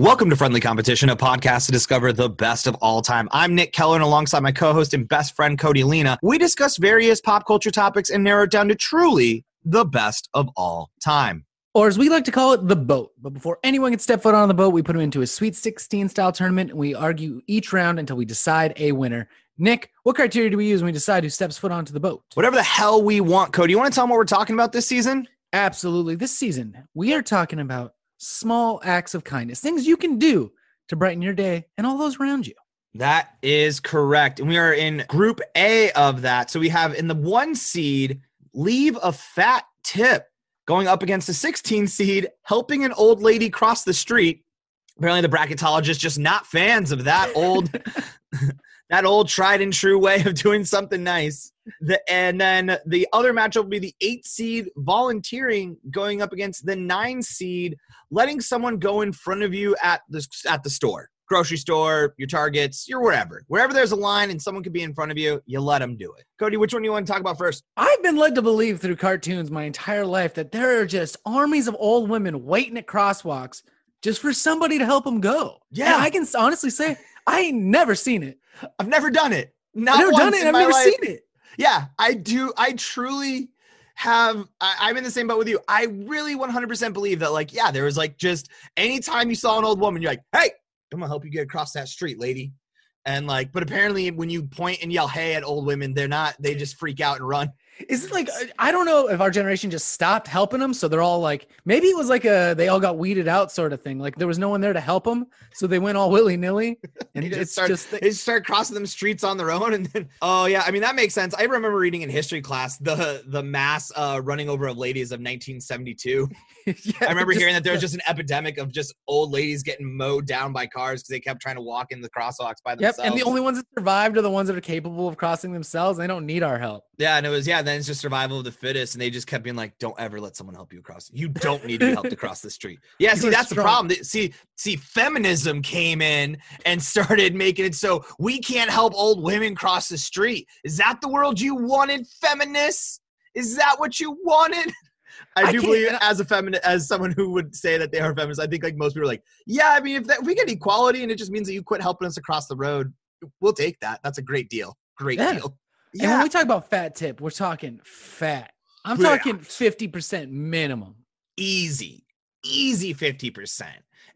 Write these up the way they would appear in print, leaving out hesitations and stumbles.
Welcome to Friendly Competition, a podcast to discover the best of all time. I'm Nick Keller, and alongside my co-host and best friend, Cody Lena, we discuss various pop culture topics and narrow it down to truly the best of all time. Or as we like to call it, the boat. But before anyone can step foot on the boat, we put them into a Sweet 16-style tournament, and we argue each round until we decide a winner. Nick, what criteria do we use when we decide who steps foot onto the boat? Whatever the hell we want, Cody. You want to tell them what we're talking about this season? Absolutely. This season, we are talking about small acts of kindness, things you can do to brighten your day and all those around you. That is correct. And we are in Group A of that. So we have in the 1 seed, leave a fat tip, going up against the 16 seed, helping an old lady cross the street. Apparently the bracketologists just not fans of that old, that old tried and true way of doing something nice. And then the other matchup will be the 8 seed volunteering going up against the 9 seed, letting someone go in front of you at the store, grocery store, your Targets, your wherever. Wherever there's a line and someone could be in front of you, you let them do it. Cody, which one do you want to talk about first? I've been led to believe through cartoons my entire life that there are just armies of old women waiting at crosswalks just for somebody to help them go. Yeah. And I can honestly say I ain't never seen it. I've never done it. I've never seen it. Yeah, I do. I truly have. I'm in the same boat with you. I really 100% believe that, like, yeah, there was like just anytime you saw an old woman, you're like, hey, I'm going to help you get across that street, lady. And like, but apparently when you point and yell, hey, at old women, they're not, they just freak out and run. Is it like, I don't know if our generation just stopped helping them. So they're all like, maybe it was like they all got weeded out sort of thing. Like there was no one there to help them. So they went all willy nilly and they just start crossing them streets on their own. And then, oh yeah. I mean, that makes sense. I remember reading in history class, the mass running over of ladies of 1972. Yeah, I remember hearing that there was just an epidemic of just old ladies getting mowed down by cars because they kept trying to walk in the crosswalks by themselves. Yep, and the only ones that survived are the ones that are capable of crossing themselves. They don't need our help. Yeah. And it was, yeah, then it's just survival of the fittest. And they just kept being like, don't ever let someone help you across. You don't need to be helped across the street. Yeah. See, that's the problem. See, feminism came in and started making it so we can't help old women cross the street. Is that the world you wanted, feminists? Is that what you wanted? I believe as a feminist, as someone who would say that they are feminists, I think like most people are like, yeah, I mean, if we get equality and it just means that you quit helping us across the road, we'll take that. That's a great deal. Great deal. Yeah. And when we talk about fat tip, we're talking fat. I'm talking 50% minimum. Easy 50%.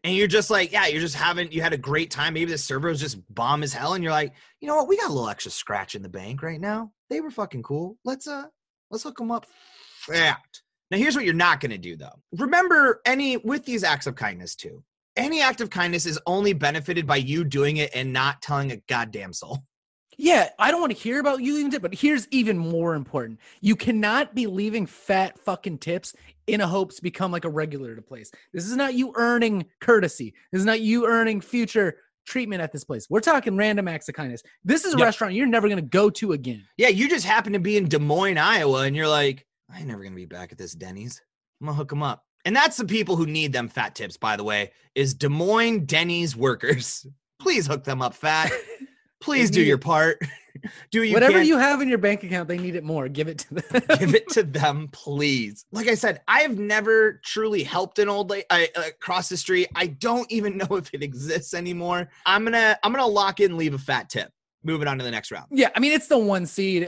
And you're just like, yeah, you had a great time. Maybe the server was just bomb as hell. And you're like, you know what? We got a little extra scratch in the bank right now. They were fucking cool. Let's hook them up fat. Now, here's what you're not going to do, though. Remember, with these acts of kindness, too, any act of kindness is only benefited by you doing it and not telling a goddamn soul. Yeah, I don't want to hear about you leaving tip, but here's even more important. You cannot be leaving fat fucking tips in a hopes to become like a regular at a place. This is not you earning courtesy. This is not you earning future treatment at this place. We're talking random acts of kindness. This is a restaurant you're never going to go to again. Yeah, you just happen to be in Des Moines, Iowa, and you're like, I ain't never going to be back at this Denny's. I'm going to hook them up. And that's the people who need them fat tips, by the way, is Des Moines Denny's workers. Please hook them up fat. Please do your part. Whatever you have in your bank account, they need it more. Give it to them. Give it to them, please. Like I said, I have never truly helped an old lady across the street. I don't even know if it exists anymore. I'm gonna lock in, leave a fat tip. Moving on to the next round. Yeah, I mean, it's the 1 seed.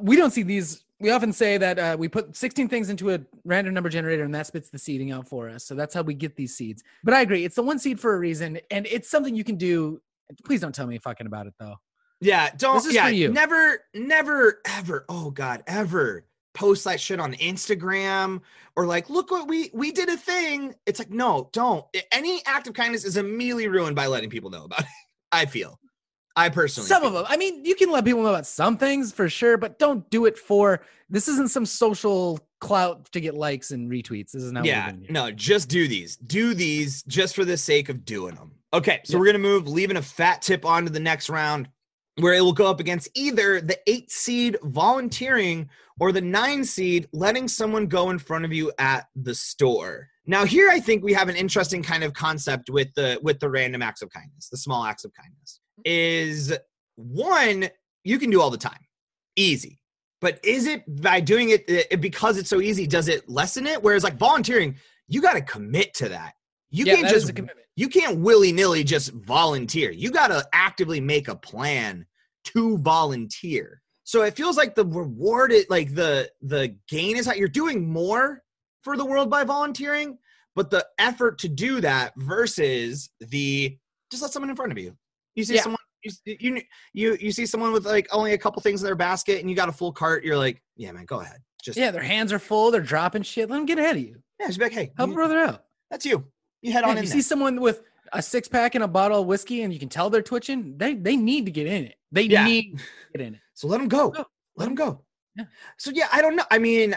We don't see these. We often say that we put 16 things into a random number generator and that spits the seeding out for us. So that's how we get these seeds. But I agree. It's the 1 seed for a reason. And it's something you can do. Please don't tell me fucking about it though. Yeah. Don't. This is for you. Never, ever. Oh God, ever post that shit on Instagram or like, look what we did a thing. It's like, no, don't. Any act of kindness is immediately ruined by letting people know about it. I personally feel. Of them. I mean, you can let people know about some things for sure, but don't do it for, this isn't some social clout to get likes and retweets. This is not what we're doing here. No, just do these. Do these just for the sake of doing them. Okay, so we're going to move, leaving a fat tip onto the next round where it will go up against either the 8 seed volunteering or the 9 seed letting someone go in front of you at the store. Now here I think we have an interesting kind of concept with the random acts of kindness, the small acts of kindness. Is one, you can do all the time. Easy. But is it by doing it because it's so easy, does it lessen it? Whereas like volunteering, you got to commit to that. You can't willy-nilly just volunteer. You got to actively make a plan to volunteer. So it feels like the reward, like the gain is that you're doing more for the world by volunteering, but the effort to do that versus the just let someone in front of you. You see someone, you see someone with like only a couple things in their basket and you got a full cart. You're like, yeah, man, go ahead. Just their hands are full. They're dropping shit. Let them get ahead of you. Yeah, just be like, hey, help a brother out. That's you. You head on in. You see someone with a six pack and a bottle of whiskey and you can tell they're twitching. They need to get in it. They need to get in it. So let them go. Let them go. Yeah. So yeah, I don't know. I mean,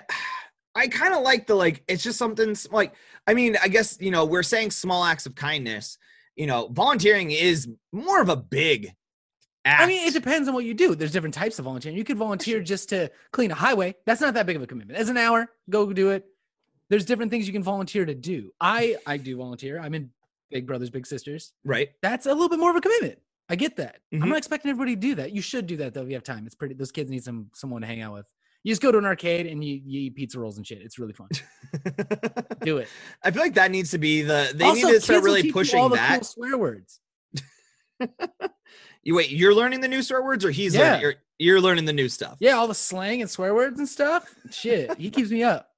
I kind of like the, like, it's just something like, I mean, I guess, you know, we're saying small acts of kindness, you know, volunteering is more of a big act. I mean, it depends on what you do. There's different types of volunteering. You could volunteer just to clean a highway. That's not that big of a commitment. As an hour, go do it. There's different things you can volunteer to do. I do volunteer. I'm in Big Brothers Big Sisters. Right. That's a little bit more of a commitment. I get that. Mm-hmm. I'm not expecting everybody to do that. You should do that though if you have time. It's pretty. Those kids need someone to hang out with. You just go to an arcade and you eat pizza rolls and shit. It's really fun. Do it. I feel like that needs to be need to start really pushing all that. The cool swear words. You're learning the new swear words, or he's learning? You're learning the new stuff. Yeah, all the slang and swear words and stuff. Shit, he keeps me up.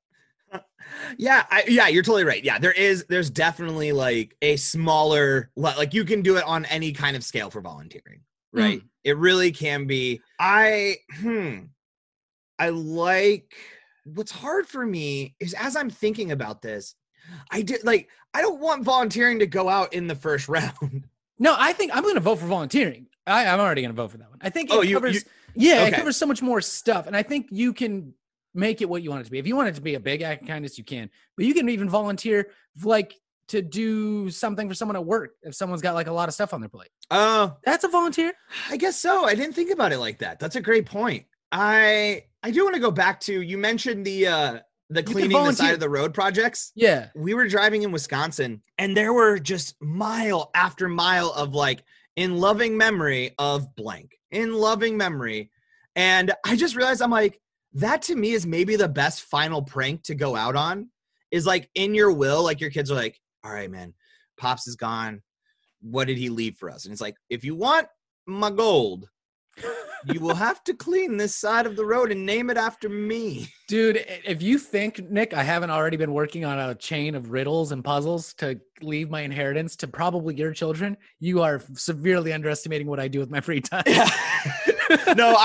Yeah, you're totally right. Yeah, there's definitely like a smaller, like you can do it on any kind of scale for volunteering, right? Mm. It really can be. I like, what's hard for me is as I'm thinking about this, I don't want volunteering to go out in the first round. No, I think I'm going to vote for volunteering. I'm already going to vote for that one. I think it covers so much more stuff. And I think you can make it what you want it to be. If you want it to be a big act of kindness, you can, but you can even volunteer like to do something for someone at work. If someone's got like a lot of stuff on their plate. Oh, that's a volunteer. I guess so. I didn't think about it like that. That's a great point. I do want to go back to, you mentioned the cleaning the side of the road projects. Yeah. We were driving in Wisconsin and there were just mile after mile of like in loving memory of blank in loving memory. And I just realized, I'm like, that to me is maybe the best final prank to go out on is like in your will, like your kids are like, all right, man, Pops is gone. What did he leave for us? And it's like, if you want my gold, you will have to clean this side of the road and name it after me. Dude, if you think, Nick, I haven't already been working on a chain of riddles and puzzles to leave my inheritance to probably your children, you are severely underestimating what I do with my free time. Yeah. No,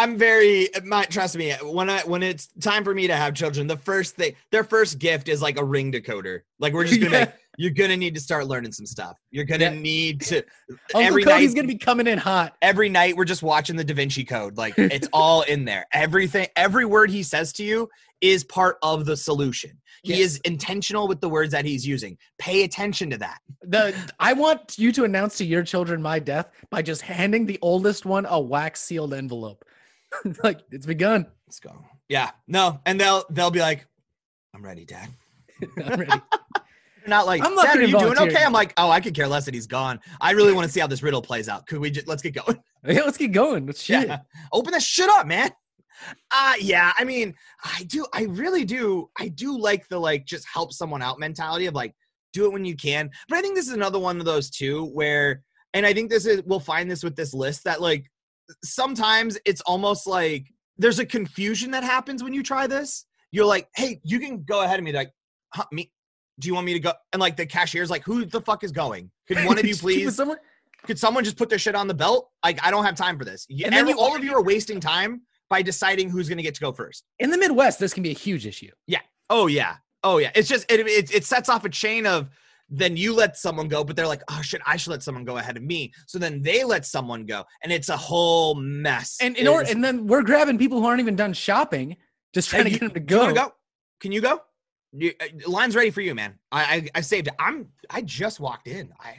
trust me, when it's time for me to have children, the first thing, their first gift is like a ring decoder. Like we're just going to you're going to need to start learning some stuff. You're going to need to, every night he's going to be coming in hot. Every night we're just watching the Da Vinci Code. Like it's all in there. Everything, every word he says to you is part of the solution. He is intentional with the words that he's using. Pay attention to that. I want you to announce to your children my death by just handing the oldest one a wax sealed envelope. Like it's begun. Let's go. Yeah, no. And they'll be like, I'm ready, Dad. I'm ready. Not like, I'm not, are you doing okay? I'm like, oh, I could care less that he's gone. I really want to see how this riddle plays out. Could we just, let's get going. Yeah, let's get going. Shit. Yeah. Open that shit up, man. Yeah. I mean, I really do like the, like, just help someone out mentality of like, do it when you can. But I think this is another one of those too, where, and I think we'll find this with this list that like, sometimes it's almost like there's a confusion that happens when you try this. You're like, hey, you can go ahead of me. They're like, huh, me? Do you want me to go? And like the cashier's like, who the fuck is going? Could one of you please? Could someone just put their shit on the belt? Like, I don't have time for this. And all of you are wasting time by deciding who's going to get to go first. In the Midwest, this can be a huge issue. Yeah. Oh yeah. Oh yeah. It's just, it sets off a chain of, then you let someone go, but they're like, oh shit, I should let someone go ahead of me. So then they let someone go and it's a whole mess. And then we're grabbing people who aren't even done shopping, just trying to get them to go. Can you go? Line's ready for you, man. I saved it. I just walked in. I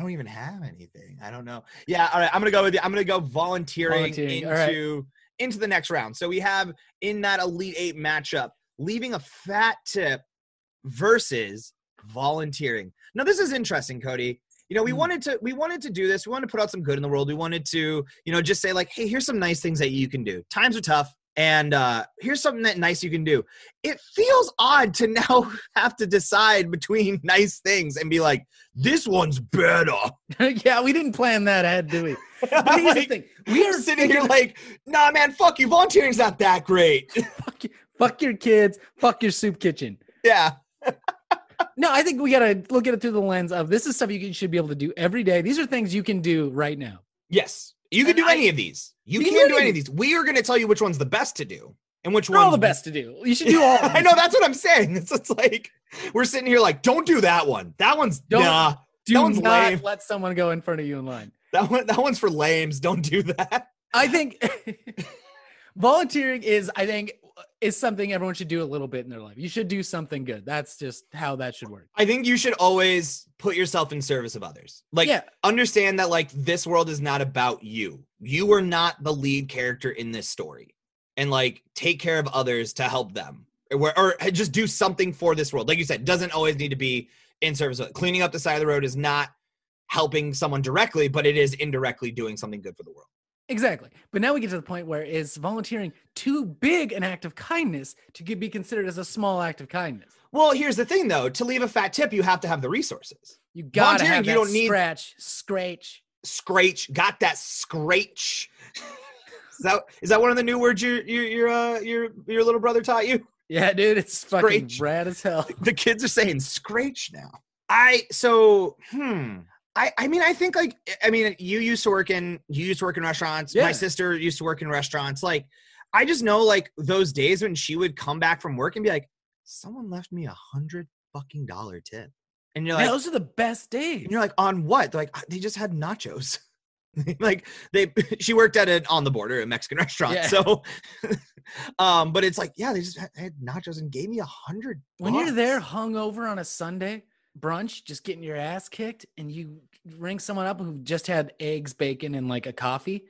don't even have anything. I don't know. Yeah. All right. I'm going to go with you. I'm going to go volunteering into the next round. So we have in that Elite Eight matchup, leaving a fat tip versus volunteering. Now this is interesting, Cody. You know, we wanted to do this. We wanted to put out some good in the world. We wanted to, you know, just say like, hey, here's some nice things that you can do. Times are tough. And here's something that nice you can do. It feels odd to now have to decide between nice things and be like, this one's better. Yeah, we didn't plan that ahead, did we? But here's the thing. We are sitting here like, nah, man, fuck you. Volunteering's not that great. Fuck your kids. Fuck your soup kitchen. Yeah. No, I think we got to look at it through the lens of this is stuff you should be able to do every day. These are things you can do right now. Yes. You can do any of these. You can do any of these. We are going to tell you which one's the best to do and which one's all the best to do. You should do all. I know. That's what I'm saying. It's like we're sitting here like, don't do that one. That one's nah. That one's lame. Let someone go in front of you in line. That one's for lames. Don't do that. I think volunteering is something everyone should do a little bit in their life. You should do something good. That's just how that should work. I think you should always put yourself in service of others. Like, understand that, like, this world is not about you. You are not the lead character in this story. And, like, take care of others to help them. Or just do something for this world. Like you said, doesn't always need to be in service of it. Cleaning up the side of the road is not helping someone directly, but it is indirectly doing something good for the world. Exactly. But now we get to the point where is volunteering too big an act of kindness to be considered as a small act of kindness? Well, here's the thing, though. To leave a fat tip, you have to have the resources. You got to have that scratch. Got that scratch. Is that one of the new words your little brother taught you? Yeah, dude. It's fucking rad as hell. The kids are saying scratch now. I mean, you used to work in restaurants. Yeah. My sister used to work in restaurants. Like, I just know, like, those days when she would come back from work and be like, someone left me $100 tip. And you're like, man, those are the best days. And you're like, on what? They're like, they just had nachos. Like, she worked at an On the Border, a Mexican restaurant. Yeah. So, but it's like, yeah, they just had nachos and gave me $100. When you're there hungover on a Sunday brunch, just getting your ass kicked, and you ring someone up who just had eggs, bacon, and like a coffee,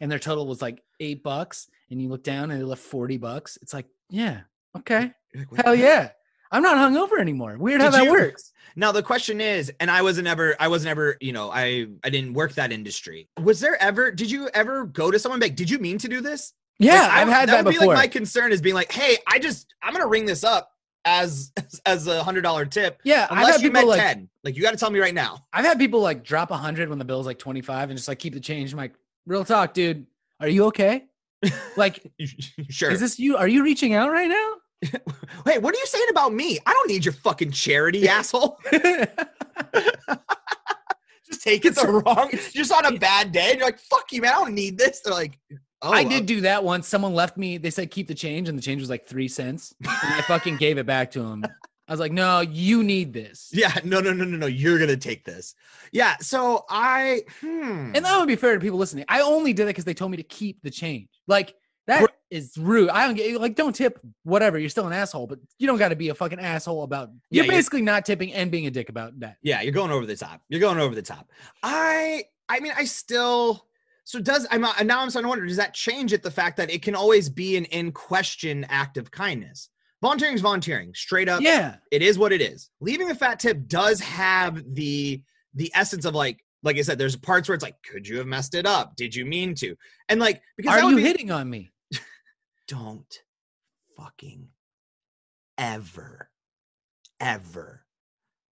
and their total was like $8, and you look down and they left $40. It's like, yeah, okay, like, hell yeah, I'm not hungover anymore. Weird how that works. Now the question is, and I wasn't ever, you know, I didn't work that industry. Did you ever go to someone like, did you mean to do this? Yeah, like, I've had that before. That would be like my concern is being like, hey, I'm gonna ring this up as $100 tip. Yeah. Unless I've had people like 10, like, you got to tell me right now. I've had people like drop 100 when the bill's like 25 and just like keep the change. I'm like, real talk, dude. Are you okay? Like, sure. Is this you? Are you reaching out right now? Hey, what are you saying about me? I don't need your fucking charity, asshole. Just take it the wrong. Just on a bad day. And you're like, fuck you, man. I don't need this. They're like, oh, I did do that once. Someone left me. They said, keep the change. And the change was like 3 cents. And I fucking gave it back to him. I was like, no, you need this. Yeah. No. You're going to take this. Yeah. So and that would be fair to people listening. I only did it because they told me to keep the change. Like, that is rude. I don't get, like, don't tip, whatever. You're still an asshole, but you don't got to be a fucking asshole about, you're basically not tipping and being a dick about that. Yeah. You're going over the top. Now I'm starting to wonder, does that change it? The fact that it can always be an in question act of kindness. Volunteering is volunteering, straight up. Yeah, it is what it is. Leaving a fat tip does have the essence of like I said, there's parts where it's like, could you have messed it up? Did you mean to? And like, because are you hitting on me? Don't fucking ever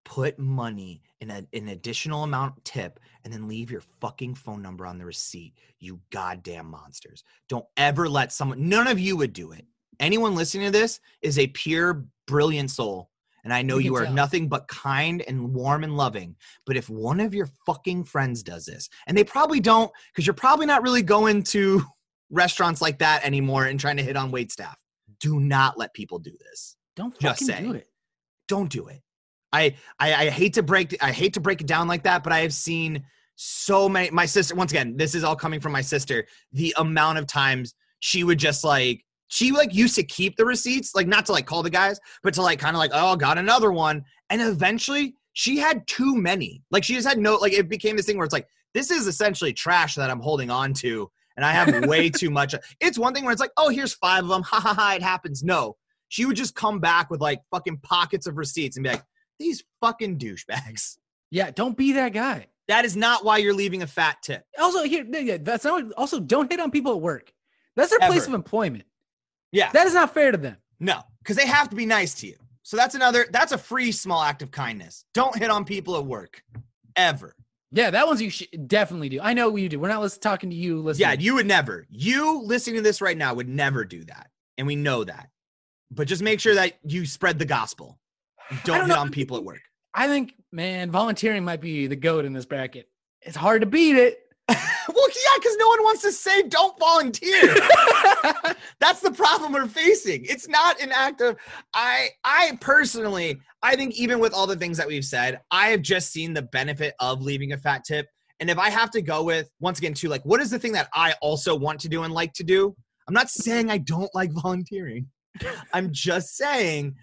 put money in an additional amount tip and then leave your fucking phone number on the receipt. You goddamn monsters. Don't ever let someone, none of you would do it. Anyone listening to this is a pure, brilliant soul. And I know you are nothing but kind and warm and loving. But if one of your fucking friends does this, and they probably don't, because you're probably not really going to restaurants like that anymore and trying to hit on waitstaff. Do not let people do this. Don't fucking do it. Don't do it. I hate to break it down like that, but I have seen so many. My sister, once again, this is all coming from my sister. The amount of times she would just like, she like used to keep the receipts, like not to like call the guys, but to like kind of like, oh, got another one. And eventually she had too many. Like, she just had no, like, it became this thing where it's like, this is essentially trash that I'm holding on to. And I have way too much. It's one thing where it's like, oh, here's 5 of them. Ha ha ha. It happens. No, she would just come back with like fucking pockets of receipts and be like, these fucking douchebags. Yeah, don't be that guy. That is not why you're leaving a fat tip. Also, don't hit on people at work. That's their place of employment. Yeah. That is not fair to them. No, because they have to be nice to you. So that's a free small act of kindness. Don't hit on people at work ever. Yeah, that one's you should definitely do. I know you do. We're not talking to you. Listening. Yeah, you would never. You listening to this right now would never do that. And we know that. But just make sure that you spread the gospel. Don't hit on people at work. I think, man, volunteering might be the goat in this bracket. It's hard to beat it. Well, yeah, because no one wants to say don't volunteer. That's the problem we're facing. It's not an act of I personally, I think even with all the things that we've said, I have just seen the benefit of leaving a fat tip. And if I have to go with, once again, too, like, what is the thing that I also want to do and like to do? I'm not saying I don't like volunteering. I'm just saying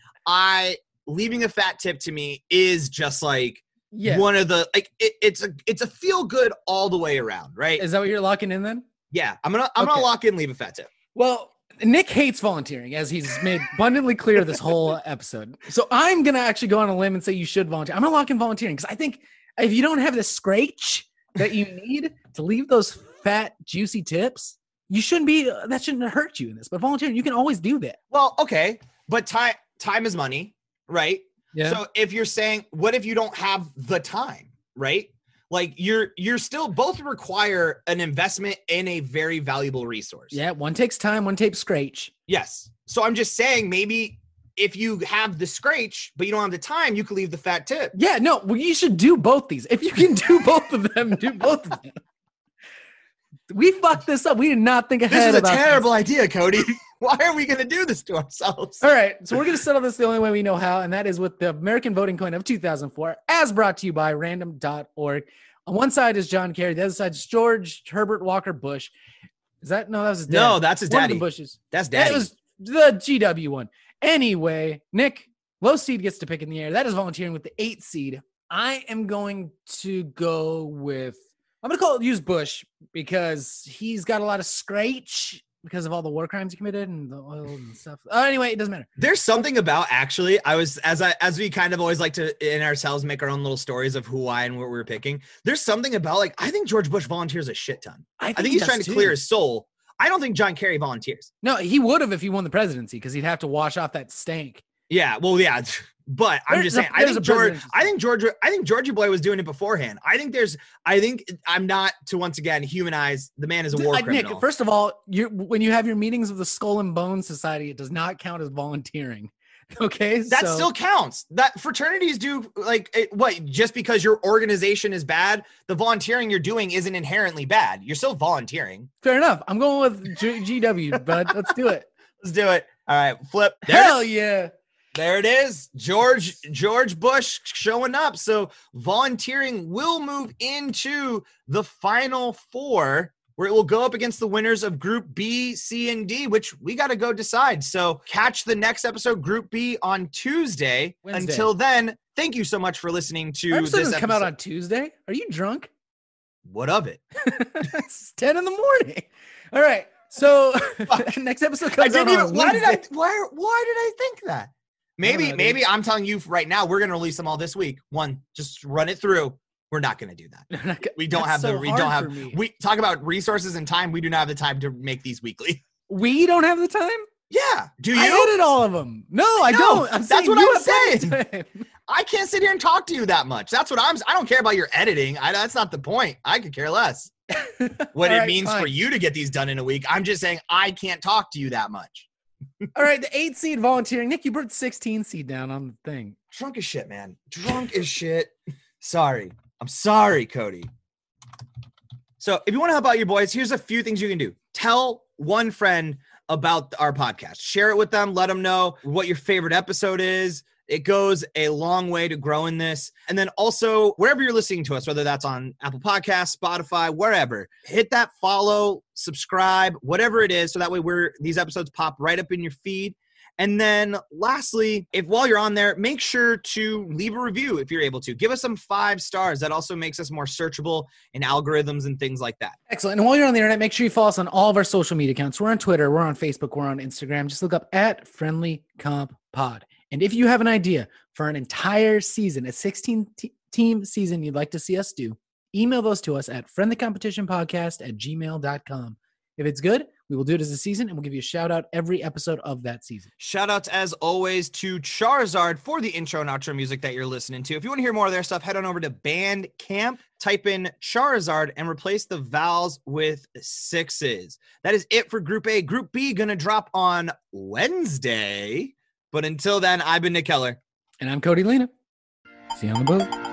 leaving a fat tip to me is just like, yeah, one of the, like, it's a feel good all the way around, right? Is that what you're locking in then? Yeah, I'm gonna lock in leave a fat tip. Well, Nick hates volunteering, as he's made abundantly clear this whole episode. So I'm gonna actually go on a limb and say you should volunteer. I'm gonna lock in volunteering because I think if you don't have the scratch that you need to leave those fat juicy tips, you shouldn't be. That shouldn't hurt you in this. But volunteering, you can always do that. Well, okay, but time is money, right? Yeah. So if you're saying, what if you don't have the time, right? Like you're still both require an investment in a very valuable resource. Yeah. One takes time, one takes scratch. Yes. So I'm just saying, maybe if you have the scratch, but you don't have the time, you could leave the fat tip. Yeah. No, well, you should do both these. If you can do both of them, do both of them. We fucked this up. We did not think ahead about this. This is a terrible idea, Cody. Why are we going to do this to ourselves? All right. So we're going to settle this the only way we know how, and that is with the American voting coin of 2004, as brought to you by Random.org. On one side is John Kerry. The other side is George Herbert Walker Bush. Is that? No, that was his dad. No, that's his daddy. One of the Bushes. That's daddy. That was the GW one. Anyway, Nick, low seed gets to pick in the air. That is volunteering with the 8 seed. I am going to go with... I'm going to use Bush because he's got a lot of scratch because of all the war crimes he committed and the oil and stuff. Anyway, it doesn't matter. There's something about, actually, as we kind of always like to in ourselves make our own little stories of who, why, and what we're picking. There's something about, like, I think George Bush volunteers a shit ton. I think he's trying to clear his soul. I don't think John Kerry volunteers. No, he would have if he won the presidency because he'd have to wash off that stank. Yeah, well, yeah. But I'm just saying, I think Georgie Boy was doing it beforehand. I'm not to once again humanize the man as a war criminal. Nick, first of all, when you have your meetings of the Skull and Bones Society, it does not count as volunteering. Okay, that still counts. That fraternities do, just because your organization is bad, the volunteering you're doing isn't inherently bad. You're still volunteering. Fair enough. I'm going with GW, bud. Let's do it. Let's do it. All right, flip. Hell yeah. There it is. George Bush showing up. So volunteering will move into the final 4, where it will go up against the winners of Group B, C, and D, which we got to go decide. So catch the next episode, Group B, on Wednesday. Until then, thank you so much for listening to this episode. Doesn't come out on Tuesday? Are you drunk? What of it? It's 10 in the morning. All right. So next episode comes out on Wednesday. Why did I think that? Maybe I'm telling you right now, we're going to release them all this week. One, just run it through. We're not going to do that. We talk about resources and time. We do not have the time to make these weekly. We don't have the time. Yeah. Do you? I edit all of them. No, I don't. That's what I'm saying. I can't sit here and talk to you that much. That's what I don't care about your editing. That's not the point. I could care less what it means for you to get these done in a week. I'm just saying I can't talk to you that much. All right, the 8 seed volunteering. Nick, you brought the 16 seed down on the thing. Drunk as shit, man. Drunk as shit. Sorry. I'm sorry, Cody. So if you want to help out your boys, here's a few things you can do. Tell one friend about our podcast. Share it with them. Let them know what your favorite episode is. It goes a long way to growing this. And then also, wherever you're listening to us, whether that's on Apple Podcasts, Spotify, wherever, hit that follow, subscribe, whatever it is. So that way these episodes pop right up in your feed. And then lastly, while you're on there, make sure to leave a review if you're able to. Give us some 5 stars. That also makes us more searchable in algorithms and things like that. Excellent. And while you're on the internet, make sure you follow us on all of our social media accounts. We're on Twitter. We're on Facebook. We're on Instagram. Just look up at Friendly Comp Pod. And if you have an idea for an entire season, a 16-team season you'd like to see us do, email those to us at friendlycompetitionpodcast@gmail.com. If it's good, We will do it as a season, and we'll give you a shout-out every episode of that season. Shout-outs, as always, to Charizard for the intro and outro music that you're listening to. If you want to hear more of their stuff, head on over to Bandcamp, type in Charizard, and replace the vowels with 6s. That is it for Group A. Group B going to drop on Wednesday. But until then, I've been Nick Keller. And I'm Cody Lena. See you on the boat.